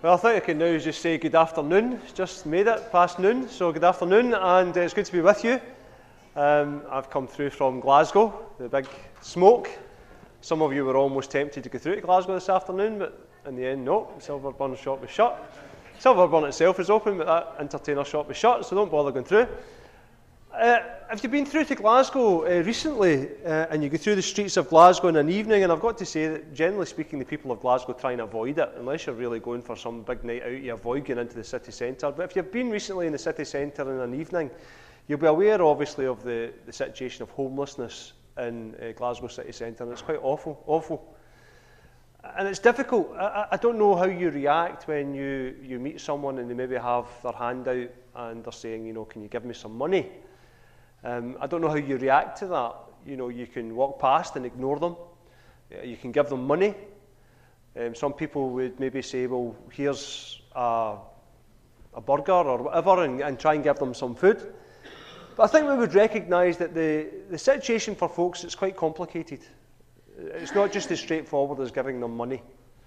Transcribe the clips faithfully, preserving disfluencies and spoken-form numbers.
Well, I think I can now just say good afternoon. Just made it past noon, so good afternoon, and it's good to be with you. Um, I've come through from Glasgow, the big smoke. Some of you were almost tempted to go through to Glasgow this afternoon, but in the end, no. Silverburn shop was shut. Silverburn itself is open, but that entertainer shop was shut, so don't bother going through. Uh, if you've been through to Glasgow uh, recently, uh, and you go through the streets of Glasgow in an evening, and I've got to say that, generally speaking, the people of Glasgow try and avoid it, unless you're really going for some big night out, you avoid going into the city centre. But if you've been recently in the city centre in an evening, you'll be aware, obviously, of the, the situation of homelessness in uh, Glasgow city centre, and it's quite awful, awful. And it's difficult. I, I don't know how you react when you, you meet someone and they maybe have their hand out and they're saying, you know, can you give me some money? Um, I don't know how you react to that. You know, you can walk past and ignore them. You can give them money. Um, some people would maybe say, well, here's a, a burger or whatever, and, and try and give them some food. But I think we would recognise that the, the situation for folks is quite complicated. It's not just as straightforward as giving them money.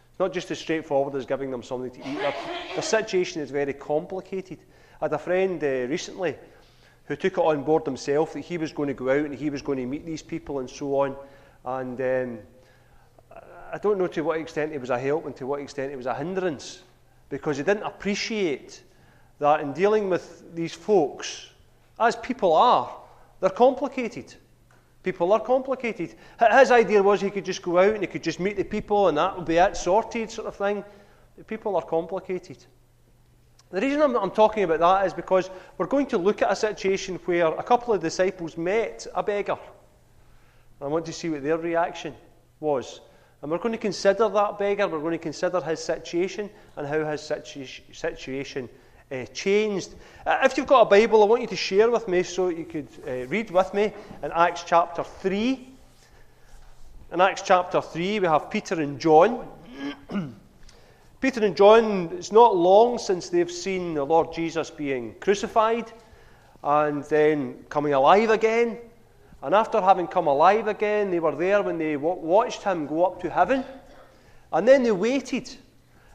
It's not just as straightforward as giving them something to eat. Their, their situation is very complicated. I had a friend uh, recently who took it on board himself that he was going to go out and he was going to meet these people and so on. And um, I don't know to what extent it was a help and to what extent it was a hindrance, because he didn't appreciate that in dealing with these folks, as people are, they're complicated. People are complicated. His idea was he could just go out and he could just meet the people and that would be it, sorted sort of thing. But people are complicated. The reason I'm, I'm talking about that is because we're going to look at a situation where a couple of disciples met a beggar. I want to see what their reaction was. And we're going to consider that beggar, we're going to consider his situation and how his situ- situation uh, changed. Uh, if you've got a Bible, I want you to share with me so you could uh, read with me in Acts chapter three. In Acts chapter three, we have Peter and John. Peter and John, it's not long since they've seen the Lord Jesus being crucified and then coming alive again. And after having come alive again, they were there when they watched him go up to heaven. And then they waited.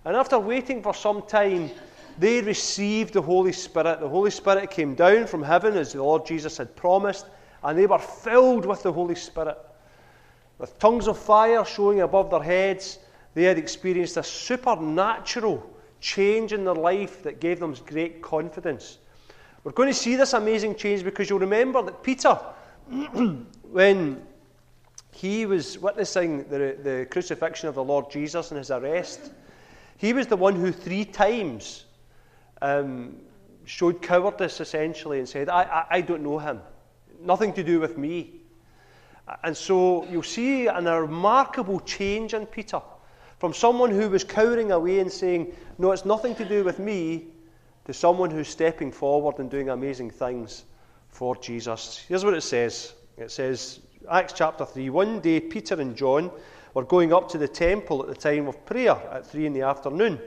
And after waiting for some time, they received the Holy Spirit. The Holy Spirit came down from heaven as the Lord Jesus had promised, and they were filled with the Holy Spirit. With tongues of fire showing above their heads, they had experienced a supernatural change in their life that gave them great confidence. We're going to see this amazing change because you'll remember that Peter, when he was witnessing the, the crucifixion of the Lord Jesus and his arrest, he was the one who three times um, showed cowardice, essentially, and said, I, I, I don't know him. Nothing to do with me. And so you'll see a remarkable change in Peter. From someone who was cowering away and saying, no, it's nothing to do with me, to someone who's stepping forward and doing amazing things for Jesus. Here's what it says. It says, Acts chapter three, one day Peter and John were going up to the temple at the time of prayer at three in the afternoon.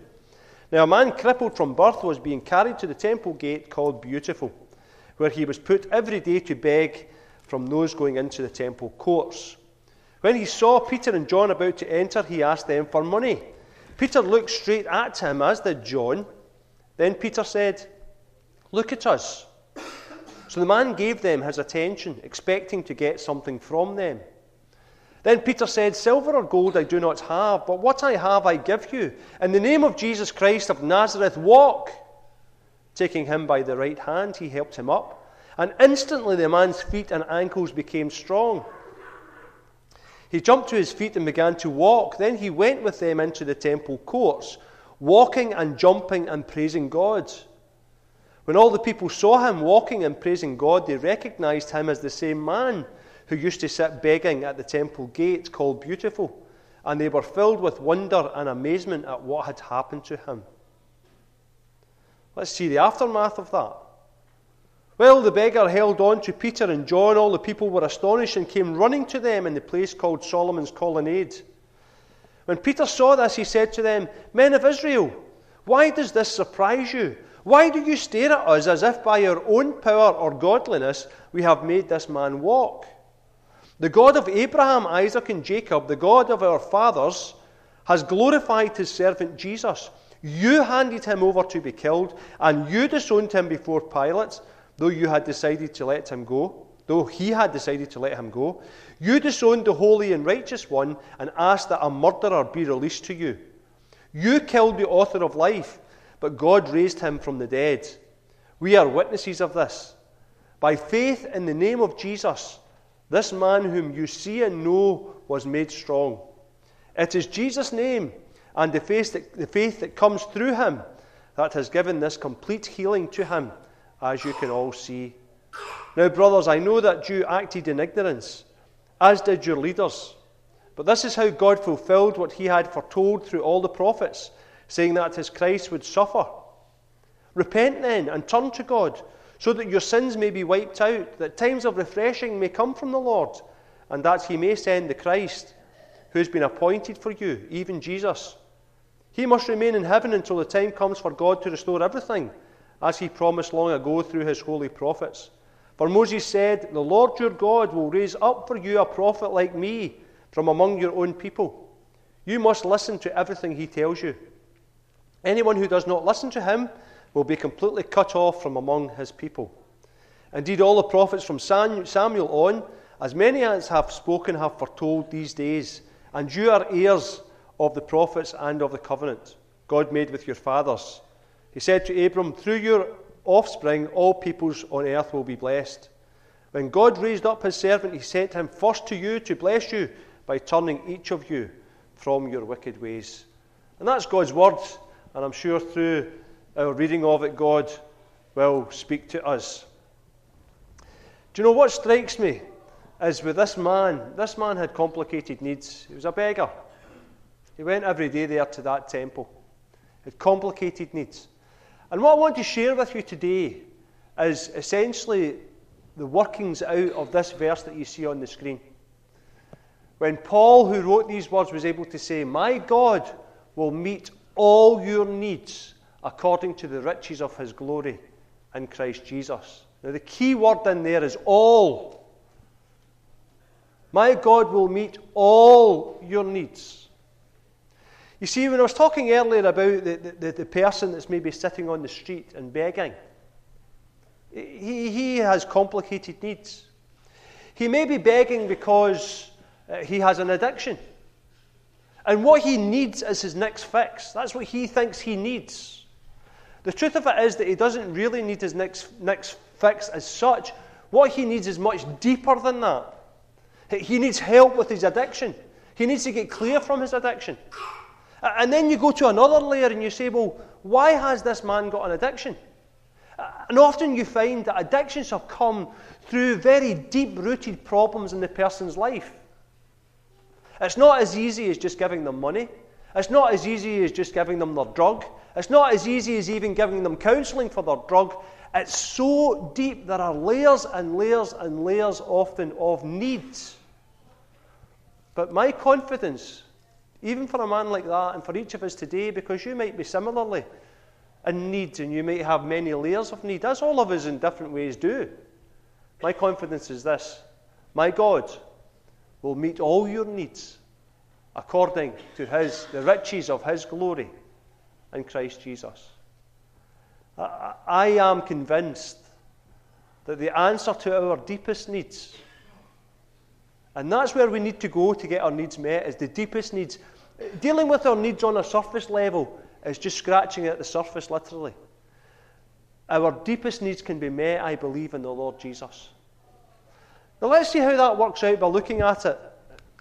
Now a man crippled from birth was being carried to the temple gate called Beautiful, where he was put every day to beg from those going into the temple courts. When he saw Peter and John about to enter, he asked them for money. Peter looked straight at him, as did John. Then Peter said, "Look at us." So the man gave them his attention, expecting to get something from them. Then Peter said, "Silver or gold I do not have, but what I have I give you. In the name of Jesus Christ of Nazareth, walk." Taking him by the right hand, he helped him up, and instantly the man's feet and ankles became strong. He jumped to his feet and began to walk. Then he went with them into the temple courts, walking and jumping and praising God. When all the people saw him walking and praising God, they recognized him as the same man who used to sit begging at the temple gate called Beautiful, and they were filled with wonder and amazement at what had happened to him. Let's see the aftermath of that. Well, the beggar held on to Peter and John. All the people were astonished and came running to them in the place called Solomon's Colonnade. When Peter saw this, he said to them, "Men of Israel, why does this surprise you? Why do you stare at us as if by our own power or godliness we have made this man walk? The God of Abraham, Isaac, and Jacob, the God of our fathers, has glorified his servant Jesus. You handed him over to be killed, and you disowned him before Pilate, though you had decided to let him go, though he had decided to let him go. You disowned the holy and righteous one and asked that a murderer be released to you. You killed the author of life, but God raised him from the dead. We are witnesses of this. By faith in the name of Jesus, this man whom you see and know was made strong. It is Jesus' name and the faith that, the faith that comes through him that has given this complete healing to him, as you can all see. Now, brothers, I know that you acted in ignorance, as did your leaders. But this is how God fulfilled what he had foretold through all the prophets, saying that his Christ would suffer. Repent then and turn to God, so that your sins may be wiped out, that times of refreshing may come from the Lord, and that he may send the Christ, who has been appointed for you, even Jesus. He must remain in heaven until the time comes for God to restore everything, as he promised long ago through his holy prophets. For Moses said, the Lord your God will raise up for you a prophet like me from among your own people. You must listen to everything he tells you. Anyone who does not listen to him will be completely cut off from among his people. Indeed, all the prophets from Samuel on, as many as have spoken, have foretold these days, and you are heirs of the prophets and of the covenant God made with your fathers. He said to Abram, through your offspring all peoples on earth will be blessed. When God raised up his servant, he sent him first to you to bless you by turning each of you from your wicked ways. And that's God's word, and I'm sure through our reading of it, God will speak to us. Do you know what strikes me is with this man? This man had complicated needs. He was a beggar. He went every day there to that temple. He had complicated needs. And what I want to share with you today is essentially the workings out of this verse that you see on the screen. When Paul, who wrote these words, was able to say, my God will meet all your needs according to the riches of his glory in Christ Jesus. Now the key word in there is all. My God will meet all your needs. You see, when I was talking earlier about the, the, the person that's maybe sitting on the street and begging, he, he has complicated needs. He may be begging because he has an addiction. And what he needs is his next fix. That's what he thinks he needs. The truth of it is that he doesn't really need his next, next fix as such. What he needs is much deeper than that. He needs help with his addiction. He needs to get clear from his addiction. And then you go to another layer and you say, well, why has this man got an addiction? And often you find that addictions have come through very deep-rooted problems in the person's life. It's not as easy as just giving them money. It's not as easy as just giving them their drug. It's not as easy as even giving them counselling for their drug. It's so deep. There are layers and layers and layers often of needs. But my confidence, even for a man like that, and for each of us today, because you might be similarly in need, and you might have many layers of need, as all of us in different ways do. My confidence is this: my God will meet all your needs according to his, the riches of his glory in Christ Jesus. I, I am convinced that the answer to our deepest needs, and that's where we need to go to get our needs met, is the deepest needs. Dealing with our needs on a surface level is just scratching at the surface, literally. Our deepest needs can be met, I believe, in the Lord Jesus. Now let's see how that works out by looking at it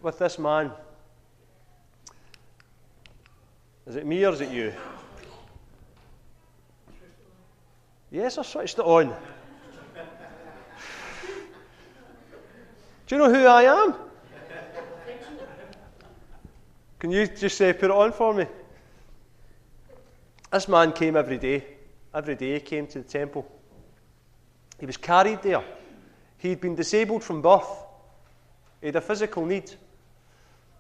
with this man. Is it me or is it you? Yes, I switched it on. Do you know who I am? Can you just uh, put it on for me? This man came every day. Every day he came to the temple. He was carried there. He'd been disabled from birth. He had a physical need.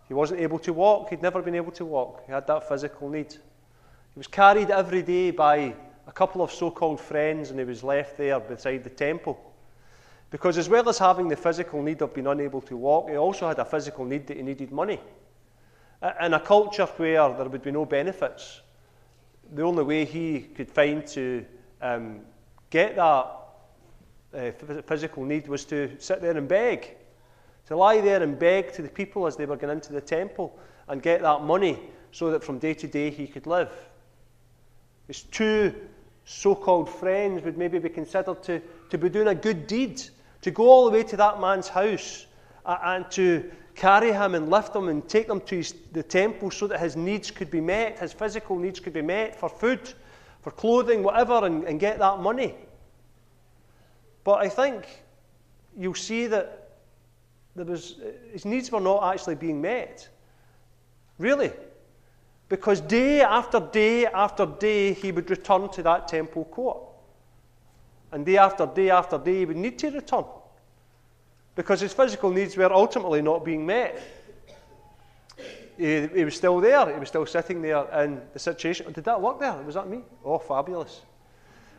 He wasn't able to walk. He'd never been able to walk. He had that physical need. He was carried every day by a couple of so-called friends, and he was left there beside the temple. Because as well as having the physical need of being unable to walk, he also had a physical need that he needed money. In a culture where there would be no benefits, the only way he could find to um, get that uh, physical need was to sit there and beg, to lie there and beg to the people as they were going into the temple and get that money so that from day to day he could live. His two so-called friends would maybe be considered to, to be doing a good deed, to go all the way to that man's house and to carry him and lift him and take him to his, the temple so that his needs could be met, his physical needs could be met for food, for clothing, whatever, and, and get that money. But I think you'll see that there was, his needs were not actually being met, really, because day after day after day he would return to that temple court, and day after day after day he would need to return, because his physical needs were ultimately not being met. He, he was still there. He was still sitting there in the situation. Oh, did that work there? Was that me? Oh, fabulous.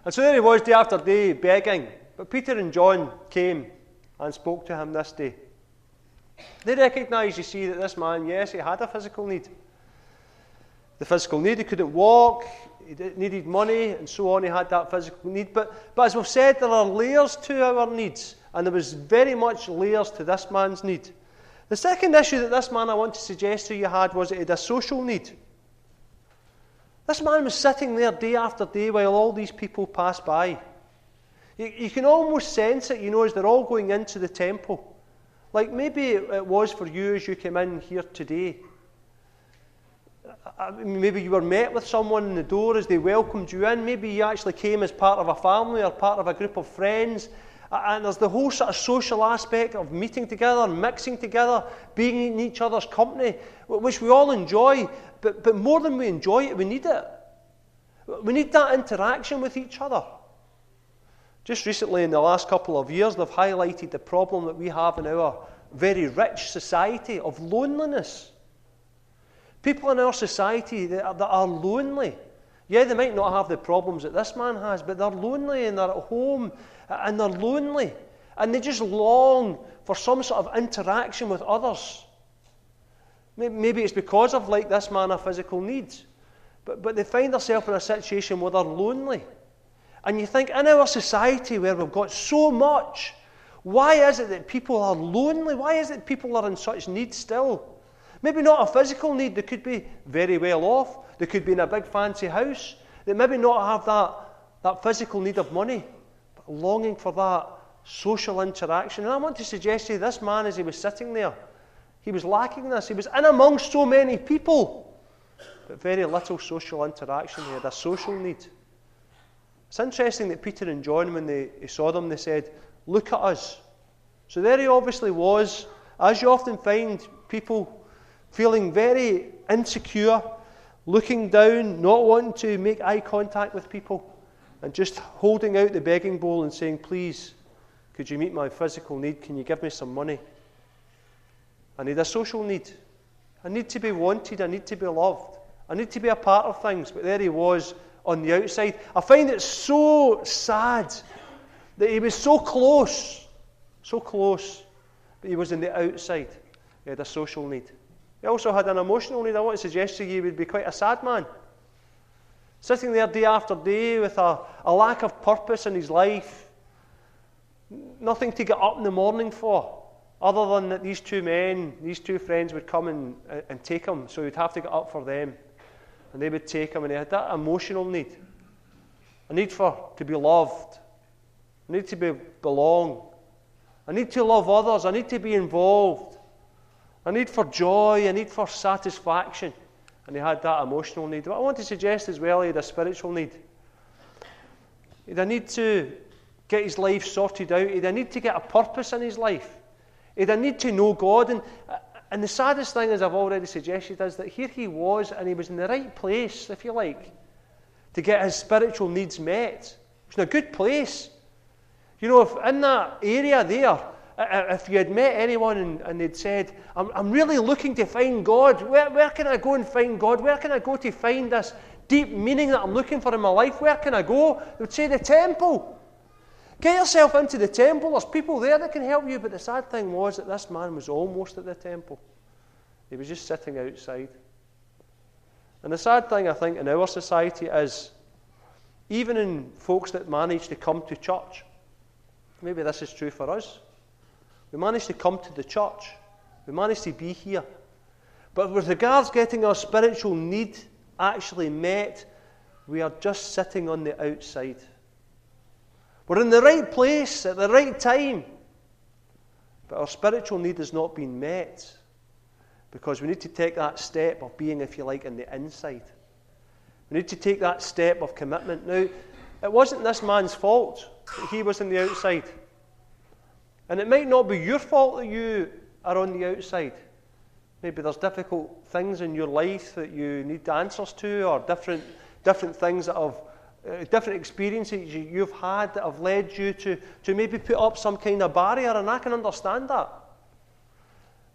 And so there he was day after day begging. But Peter and John came and spoke to him this day. They recognised, you see, that this man, yes, he had a physical need. The physical need, he couldn't walk, he needed money, and so on. He had that physical need. But, but as we've said, there are layers to our needs. And there was very much layers to this man's need. The second issue that this man I want to suggest to you had was it had a social need. This man was sitting there day after day while all these people passed by. You, you can almost sense it, you know, as they're all going into the temple. Like maybe it was for you as you came in here today. Maybe you were met with someone in the door as they welcomed you in. Maybe you actually came as part of a family or part of a group of friends. And there's the whole sort of social aspect of meeting together, mixing together, being in each other's company, which we all enjoy, but, but more than we enjoy it, we need it. We need that interaction with each other. Just recently, in the last couple of years, they've highlighted the problem that we have in our very rich society of loneliness. People in our society that are, that are lonely. Yeah, they might not have the problems that this man has, but they're lonely and they're at home and they're lonely. And they just long for some sort of interaction with others. Maybe it's because of, like this man, a physical need. But, but they find themselves in a situation where they're lonely. And you think, in our society where we've got so much, why is it that people are lonely? Why is it that people are in such need still? Maybe not a physical need. They could be very well off. They could be in a big fancy house. They maybe not have that, that physical need of money, but longing for that social interaction. And I want to suggest to you, this man, as he was sitting there, he was lacking this. He was in amongst so many people, but very little social interaction. He had a social need. It's interesting that Peter and John, when they, they saw them, they said, "Look at us." So there he obviously was, as you often find people, feeling very insecure, looking down, not wanting to make eye contact with people, and just holding out the begging bowl and saying, "Please, could you meet my physical need? Can you give me some money? I need a social need. I need to be wanted. I need to be loved. I need to be a part of things." But there he was on the outside. I find it so sad that he was so close, so close, but he was on the outside. He had a social need. He also had an emotional need. I want to suggest to you he would be quite a sad man. Sitting there day after day with a, a lack of purpose in his life. Nothing to get up in the morning for, other than that these two men, these two friends would come and, and take him. So he'd have to get up for them. And they would take him. And he had that emotional need. A need for to be loved. A need to be belong. A need to love others. A need to be involved. A need for joy, a need for satisfaction. And he had that emotional need. But I want to suggest as well he had a spiritual need. He had a need to get his life sorted out. He had a need to get a purpose in his life. He had a need to know God. And, and the saddest thing, as I've already suggested, is that here he was, and he was in the right place, if you like, to get his spiritual needs met. He was in a good place. You know, if in that area there, if you had met anyone and, and they'd said, I'm, I'm really looking to find God, where, where can I go and find God? Where can I go to find this deep meaning that I'm looking for in my life? Where can I go? They would say, the temple. Get yourself into the temple. There's people there that can help you. But the sad thing was that this man was almost at the temple. He was just sitting outside. And the sad thing, I think, in our society is, even in folks that manage to come to church, maybe this is true for us, we manage to come to the church, we manage to be here, but with regards getting our spiritual need actually met, we are just sitting on the outside. We're in the right place at the right time, but our spiritual need has not been met, because we need to take that step of being, if you like, in the inside. We need to take that step of commitment. Now, it wasn't this man's fault that he was on the outside. And it might not be your fault that you are on the outside. Maybe there's difficult things in your life that you need answers to, or different different things that have, uh, different experiences you've had that have led you to, to maybe put up some kind of barrier, and I can understand that.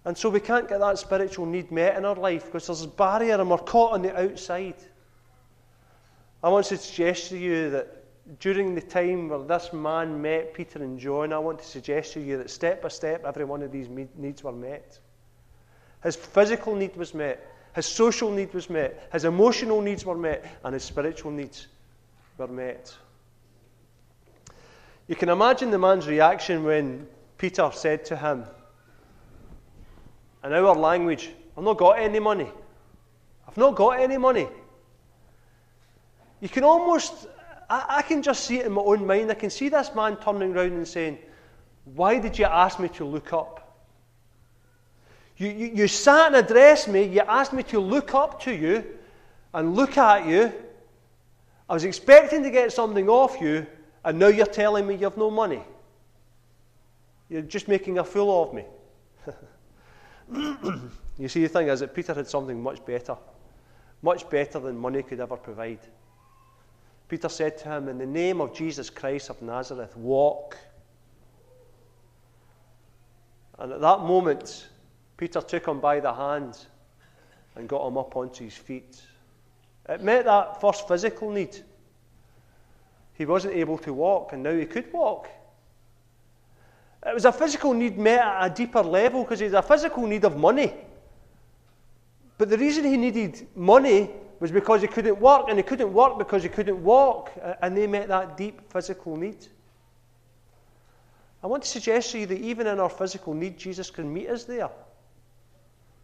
And so we can't get that spiritual need met in our life because there's a barrier and we're caught on the outside. I want to suggest to you that during the time where this man met Peter and John, I want to suggest to you that step by step every one of these needs were met. His physical need was met, his social need was met, his emotional needs were met, and his spiritual needs were met. You can imagine the man's reaction when Peter said to him, in our language, I've not got any money. I've not got any money. You can almost, I, I can just see it in my own mind. I can see this man turning around and saying, why did you ask me to look up? You, you, you sat and addressed me, you asked me to look up to you and look at you. I was expecting to get something off you, and now you're telling me you have no money. You're just making a fool of me. You see, the thing is that Peter had something much better, much better than money could ever provide. Peter said to him, in the name of Jesus Christ of Nazareth, walk. And at that moment, Peter took him by the hand and got him up onto his feet. It met that first physical need. He wasn't able to walk, and now he could walk. It was a physical need met at a deeper level, because he was a physical need of money. But the reason he needed money was because he couldn't work, and he couldn't work because he couldn't walk, and they met that deep physical need. I want to suggest to you that even in our physical need, Jesus can meet us there.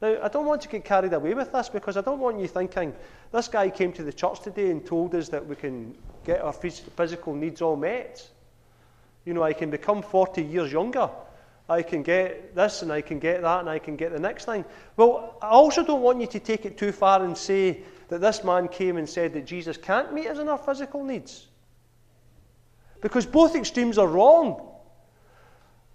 Now, I don't want to get carried away with this, because I don't want you thinking, this guy came to the church today and told us that we can get our physical needs all met. You know, I can become forty years younger. I can get this, and I can get that, and I can get the next thing. Well, I also don't want you to take it too far and say that this man came and said that Jesus can't meet us in our physical needs, because both extremes are wrong.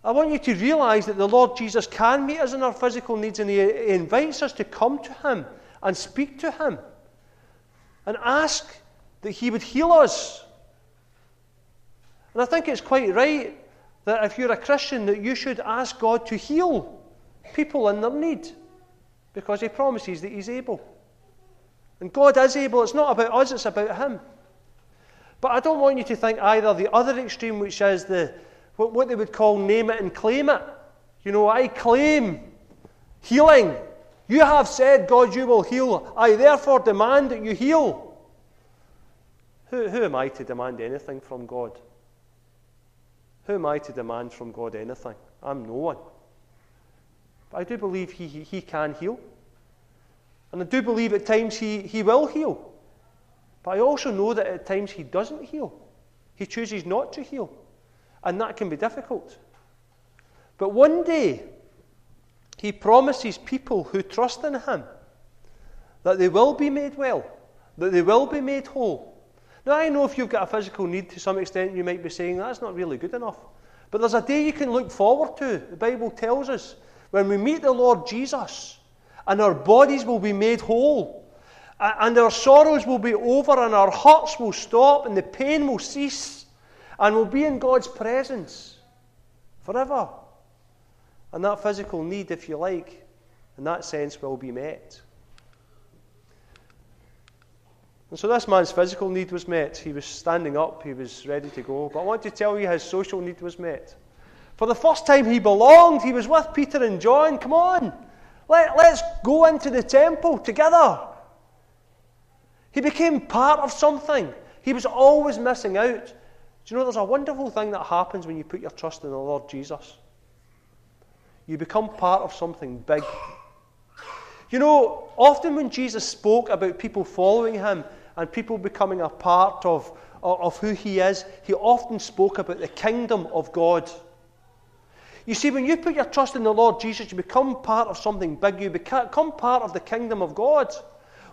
I want you to realize that the Lord Jesus can meet us in our physical needs, and he invites us to come to him and speak to him and ask that he would heal us. And I think it's quite right that if you're a Christian, that you should ask God to heal people in their need, because he promises that he's able. And God is able. It's not about us, it's about him. But I don't want you to think either the other extreme, which is the what they would call name it and claim it. You know, I claim healing. You have said, God, you will heal. I therefore demand that you heal. Who, who am I to demand anything from God? Who am I to demand from God anything? I'm no one. But I do believe he, he, he can heal. And I do believe at times he, he will heal. But I also know that at times he doesn't heal. He chooses not to heal. And that can be difficult. But one day, he promises people who trust in him that they will be made well, that they will be made whole. Now, I know if you've got a physical need to some extent, you might be saying, that's not really good enough. But there's a day you can look forward to. The Bible tells us when we meet the Lord Jesus, and our bodies will be made whole, and our sorrows will be over, and our hurts will stop, and the pain will cease, and we'll be in God's presence forever. And that physical need, if you like, in that sense, will be met. And so this man's physical need was met. He was standing up. He was ready to go. But I want to tell you his social need was met. For the first time he belonged. He was with Peter and John. Come on. Let, let's go into the temple together. He became part of something. He was always missing out. Do you know there's a wonderful thing that happens when you put your trust in the Lord Jesus? You become part of something big. You know, often when Jesus spoke about people following him and people becoming a part of, of who he is, he often spoke about the kingdom of God. You see, when you put your trust in the Lord Jesus, you become part of something big. You become part of the kingdom of God,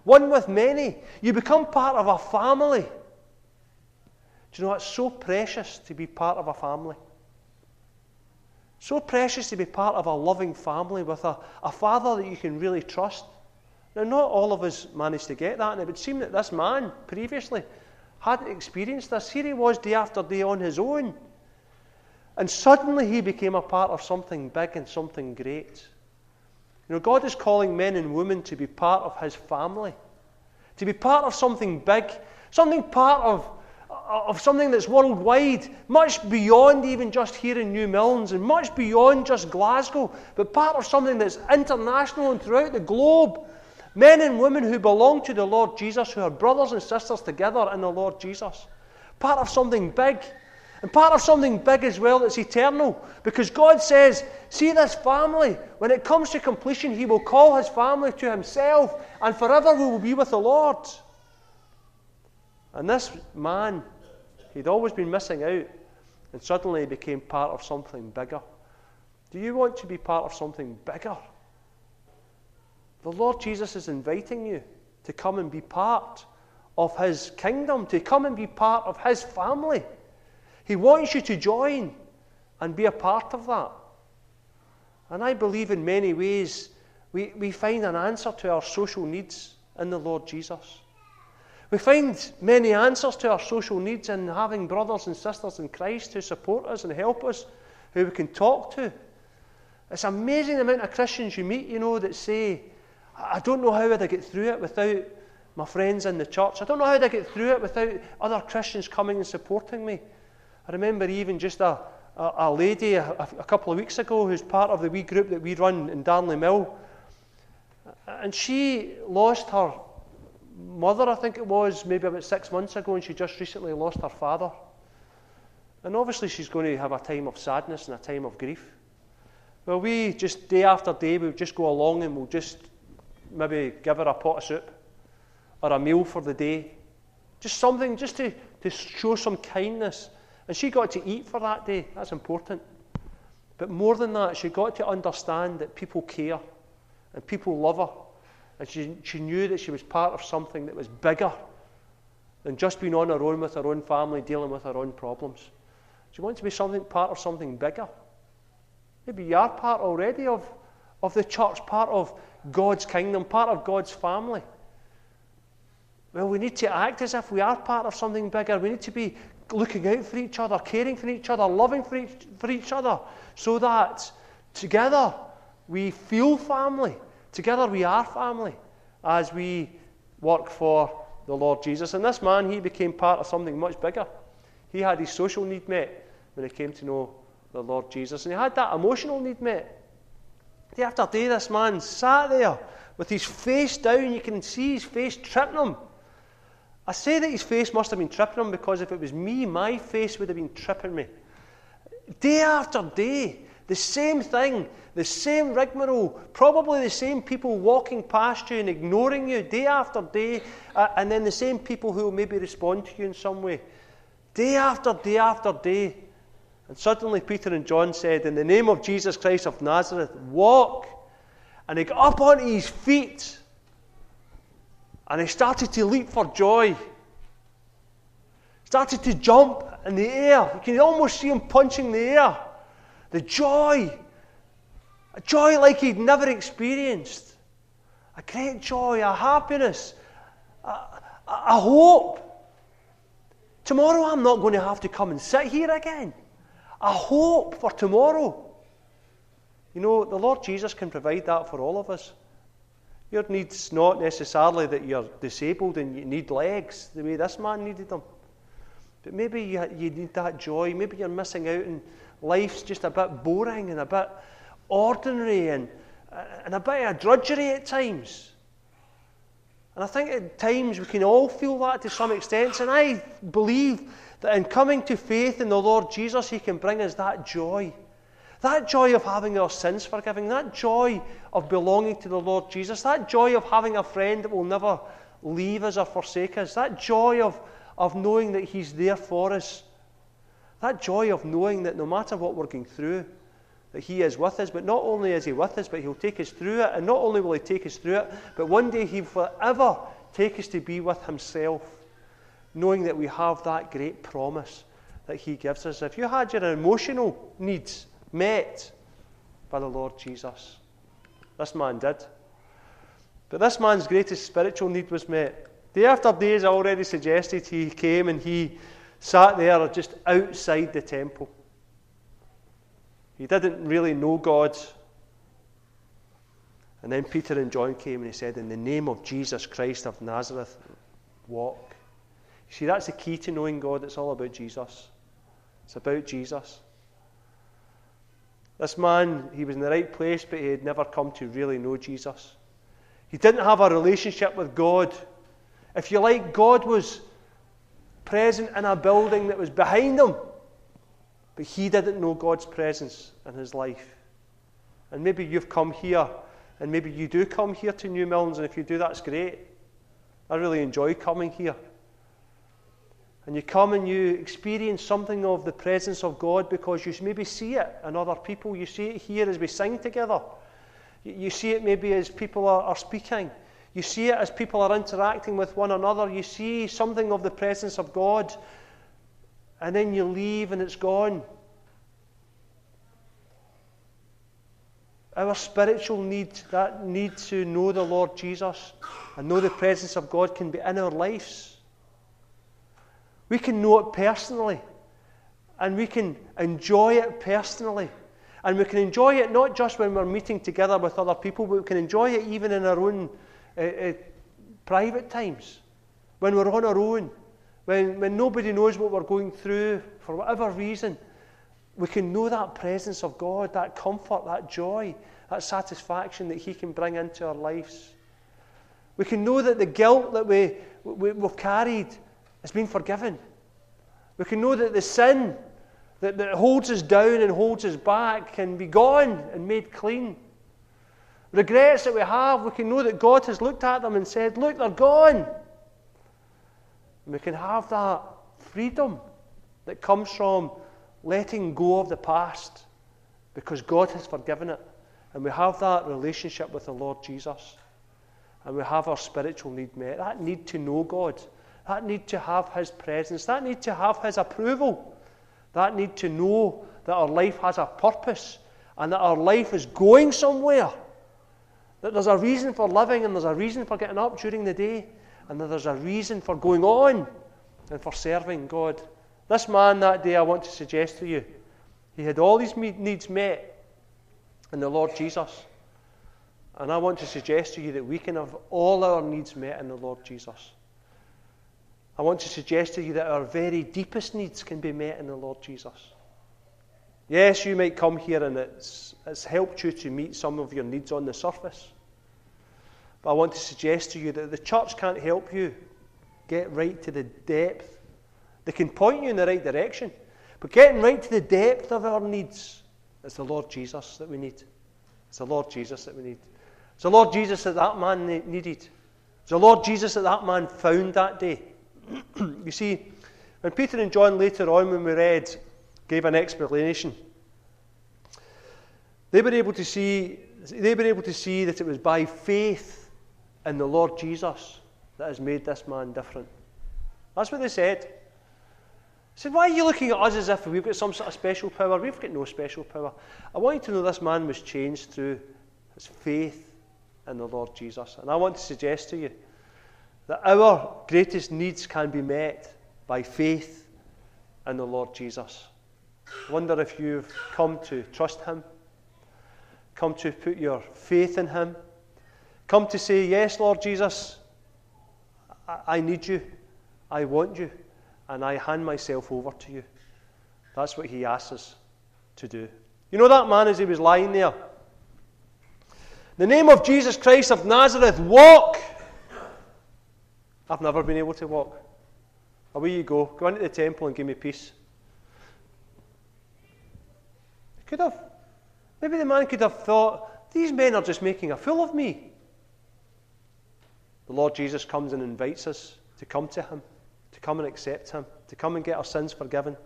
one with many. You become part of a family. Do you know, it's so precious to be part of a family. So precious to be part of a loving family with a, a father that you can really trust. Now, not all of us managed to get that, and it would seem that this man previously hadn't experienced this. Here he was day after day on his own, and suddenly he became a part of something big and something great. You know, God is calling men and women to be part of his family, to be part of something big, something part of of something that's worldwide, much beyond even just here in New Mills and much beyond just Glasgow, but part of something that's international and throughout the globe. Men and women who belong to the Lord Jesus, who are brothers and sisters together in the Lord Jesus. Part of something big. And part of something big as well that's eternal. Because God says, see this family, when it comes to completion, he will call his family to himself and forever we will be with the Lord. And this man, he'd always been missing out, and suddenly he became part of something bigger. Do you want to be part of something bigger? The Lord Jesus is inviting you to come and be part of his kingdom, to come and be part of his family. He wants you to join and be a part of that. And I believe in many ways we, we find an answer to our social needs in the Lord Jesus. We find many answers to our social needs in having brothers and sisters in Christ who support us and help us, who we can talk to. It's an amazing amount of Christians you meet, you know, that say, I don't know how I'd get through it without my friends in the church. I don't know how I'd get through it without other Christians coming and supporting me. I remember even just a, a, a lady a, a couple of weeks ago who's part of the wee group that we run in Darnley Mill. And she lost her mother, I think it was, maybe about six months ago, and she just recently lost her father. And obviously she's going to have a time of sadness and a time of grief. Well, we just day after day, we'll just go along and we'll just maybe give her a pot of soup or a meal for the day. Just something, just to, to show some kindness. And she got to eat for that day. That's important. But more than that, she got to understand that people care and people love her. And she, she knew that she was part of something that was bigger than just being on her own with her own family, dealing with her own problems. She wants to be something part of something bigger. Maybe you are part already of, of the church, part of God's kingdom, part of God's family. Well, we need to act as if we are part of something bigger. We need to be looking out for each other, caring for each other, loving for each, for each other, so that together we feel family. Together we are family as we work for the Lord Jesus. And this man, he became part of something much bigger. He had his social need met when he came to know the Lord Jesus. And he had that emotional need met. Day after day, this man sat there with his face down. You can see his face tripping him. I say that his face must have been tripping him because if it was me, my face would have been tripping me. Day after day, the same thing, the same rigmarole, probably the same people walking past you and ignoring you day after day, uh, and then the same people who will maybe respond to you in some way. Day after day after day. And suddenly Peter and John said, in the name of Jesus Christ of Nazareth, walk. And he got up onto his feet, and he started to leap for joy. Started to jump in the air. You can almost see him punching the air. The joy, a joy like he'd never experienced, a great joy, a happiness, a, a, a hope. Tomorrow I'm not going to have to come and sit here again. A hope for tomorrow. You know, the Lord Jesus can provide that for all of us. Your need's not necessarily that you're disabled and you need legs the way this man needed them. But maybe you, you need that joy. Maybe you're missing out and life's just a bit boring and a bit ordinary and, and a bit of drudgery at times. And I think at times we can all feel that to some extent. And I believe that in coming to faith in the Lord Jesus, he can bring us that joy. That joy of having our sins forgiven. That joy of belonging to the Lord Jesus. That joy of having a friend that will never leave us or forsake us. That joy of, of knowing that he's there for us. That joy of knowing that no matter what we're going through, that he is with us. But not only is he with us, but he'll take us through it. And not only will he take us through it, but one day he'll forever take us to be with himself, knowing that we have that great promise that he gives us. If you had your emotional needs met by the Lord Jesus, this man did. But this man's greatest spiritual need was met. Day after day, as I already suggested, he came and he sat there just outside the temple. He didn't really know God. And then Peter and John came and he said, "In the name of Jesus Christ of Nazareth, walk." You see, that's the key to knowing God. It's all about Jesus. It's about Jesus. This man, he was in the right place, but he had never come to really know Jesus. He didn't have a relationship with God. If you like, God was present in a building that was behind him. But he didn't know God's presence in his life. And maybe you've come here, and maybe you do come here to New Mills, and if you do, that's great. I really enjoy coming here. And you come and you experience something of the presence of God because you maybe see it in other people. You see it here as we sing together. You see it maybe as people are, are speaking. You see it as people are interacting with one another. You see something of the presence of God. And then you leave and it's gone. Our spiritual need, that need to know the Lord Jesus and know the presence of God, can be in our lives. We can know it personally. And we can enjoy it personally. And we can enjoy it not just when we're meeting together with other people, but we can enjoy it even in our own uh, uh, private times. When we're on our own. When, when nobody knows what we're going through, for whatever reason, we can know that presence of God, that comfort, that joy, that satisfaction that he can bring into our lives. We can know that the guilt that we, we, we've carried has been forgiven. We can know that the sin that, that holds us down and holds us back can be gone and made clean. Regrets that we have, we can know that God has looked at them and said, "Look, they're gone." And we can have that freedom that comes from letting go of the past because God has forgiven it. And we have that relationship with the Lord Jesus. And we have our spiritual need met. That need to know God. That need to have his presence. That need to have his approval. That need to know that our life has a purpose and that our life is going somewhere. That there's a reason for living and there's a reason for getting up during the day. And that there's a reason for going on and for serving God. This man that day, I want to suggest to you, he had all these needs met in the Lord Jesus. And I want to suggest to you that we can have all our needs met in the Lord Jesus. I want to suggest to you that our very deepest needs can be met in the Lord Jesus. Yes, you might come here and it's, it's helped you to meet some of your needs on the surface. But I want to suggest to you that the church can't help you get right to the depth. They can point you in the right direction. But getting right to the depth of our needs, it's the Lord Jesus that we need. It's the Lord Jesus that we need. It's the Lord Jesus that that man needed. It's the Lord Jesus that that man found that day. You see, when Peter and John later on, when we read, gave an explanation, they were able to see, they were able to see that it was by faith in the Lord Jesus that has made this man different. That's what they said. They said, "Why are you looking at us as if we've got some sort of special power? We've got no special power." I want you to know this man was changed through his faith in the Lord Jesus. And I want to suggest to you that our greatest needs can be met by faith in the Lord Jesus. I wonder if you've come to trust him, come to put your faith in him, come to say, "Yes, Lord Jesus, I need you, I want you, and I hand myself over to you." That's what he asks us to do. You know that man as he was lying there? "In the name of Jesus Christ of Nazareth, walk." I've never been able to walk. Away you go. Go into the temple and give me peace. He could have. Maybe the man could have thought, these men are just making a fool of me. The Lord Jesus comes and invites us to come to him, to come and accept him, to come and get our sins forgiven,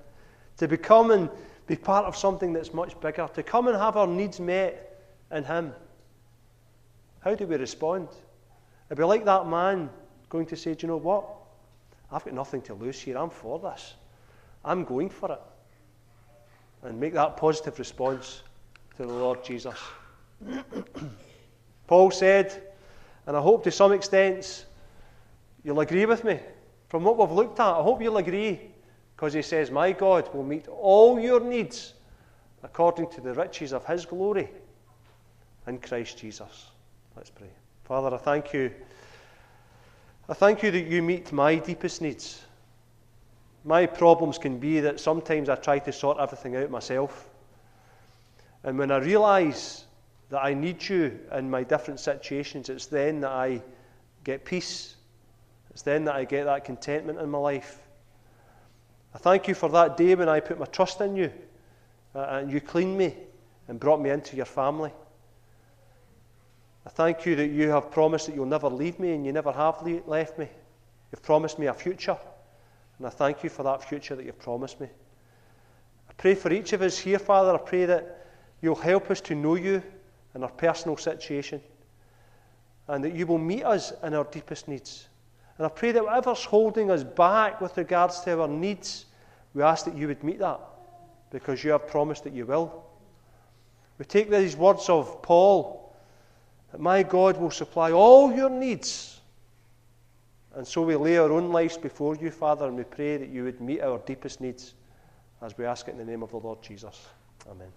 to become and be part of something that's much bigger, to come and have our needs met in him. How do we respond? It'd be like that man going to say, do you know what? I've got nothing to lose here. I'm for this. I'm going for it. And make that positive response to the Lord Jesus. Paul said, and I hope to some extent you'll agree with me, from what we've looked at, I hope you'll agree, because he says, my God will meet all your needs according to the riches of his glory in Christ Jesus. Let's pray. Father, I thank you. I thank you that you meet my deepest needs. My problems can be that sometimes I try to sort everything out myself. And when I realise that I need you in my different situations, it's then that I get peace. It's then that I get that contentment in my life. I thank you for that day when I put my trust in you, uh, and you cleaned me and brought me into your family. I thank you that you have promised that you'll never leave me, and you never have le- left me. You've promised me a future, and I thank you for that future that you've promised me. I pray for each of us here, Father. I pray that you'll help us to know you in our personal situation, and that you will meet us in our deepest needs. And I pray that whatever's holding us back with regards to our needs, we ask that you would meet that, because you have promised that you will. We take these words of Paul, that my God will supply all your needs. And so we lay our own lives before you, Father, and we pray that you would meet our deepest needs, as we ask it in the name of the Lord Jesus. Amen.